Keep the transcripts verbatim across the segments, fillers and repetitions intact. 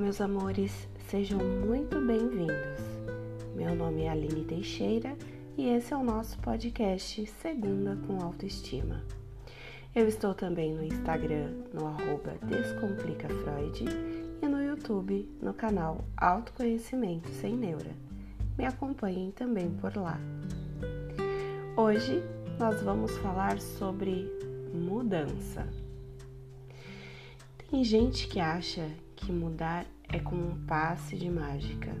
meus amores, sejam muito bem-vindos. Meu nome é Aline Teixeira e esse é o nosso podcast Segunda com Autoestima. Eu estou também no Instagram, no arroba descomplicafreud e no YouTube, no canal Autoconhecimento Sem Neura. Me acompanhem também por lá. Hoje nós vamos falar sobre mudança. Tem gente que acha que mudar é como um passe de mágica,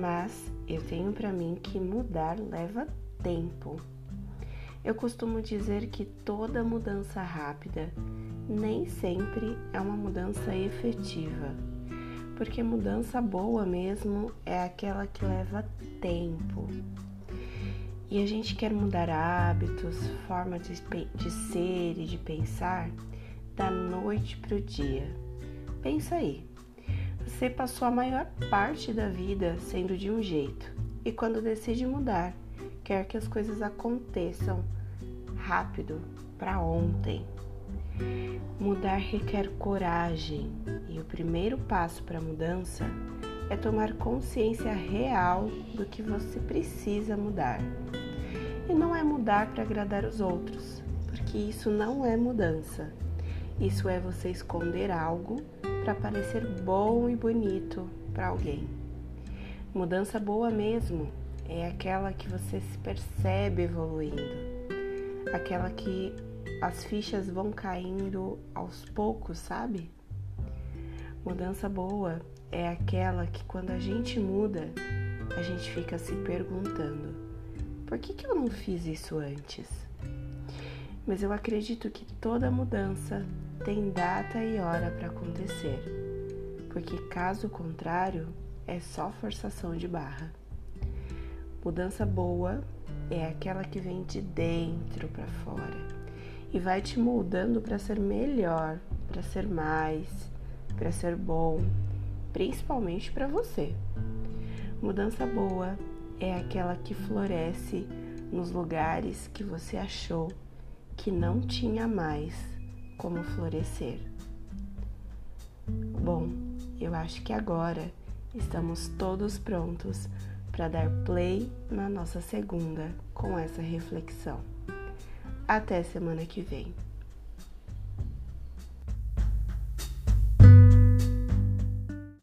mas eu tenho pra mim que mudar leva tempo. Eu costumo dizer que toda mudança rápida nem sempre é uma mudança efetiva, porque mudança boa mesmo é aquela que leva tempo. E a gente quer mudar hábitos, forma de, de ser e de pensar da noite pro dia. Pensa aí, você passou a maior parte da vida sendo de um jeito e quando decide mudar, quer que as coisas aconteçam rápido, para ontem. Mudar requer coragem e o primeiro passo para a mudança é tomar consciência real do que você precisa mudar. E não é mudar para agradar os outros, porque isso não é mudança. Isso é você esconder algo para parecer bom e bonito para alguém. Mudança boa mesmo é aquela que você se percebe evoluindo, aquela que as fichas vão caindo aos poucos, sabe? Mudança boa é aquela que quando a gente muda, a gente fica se perguntando: por que que eu não fiz isso antes? Mas eu acredito que toda mudança tem data e hora para acontecer, porque caso contrário, é só forçação de barra. Mudança boa é aquela que vem de dentro para fora e vai te moldando para ser melhor, para ser mais, para ser bom, principalmente para você. Mudança boa é aquela que floresce nos lugares que você achou que não tinha mais como florescer. Bom, eu acho que agora estamos todos prontos para dar play na nossa segunda com essa reflexão. Até semana que vem.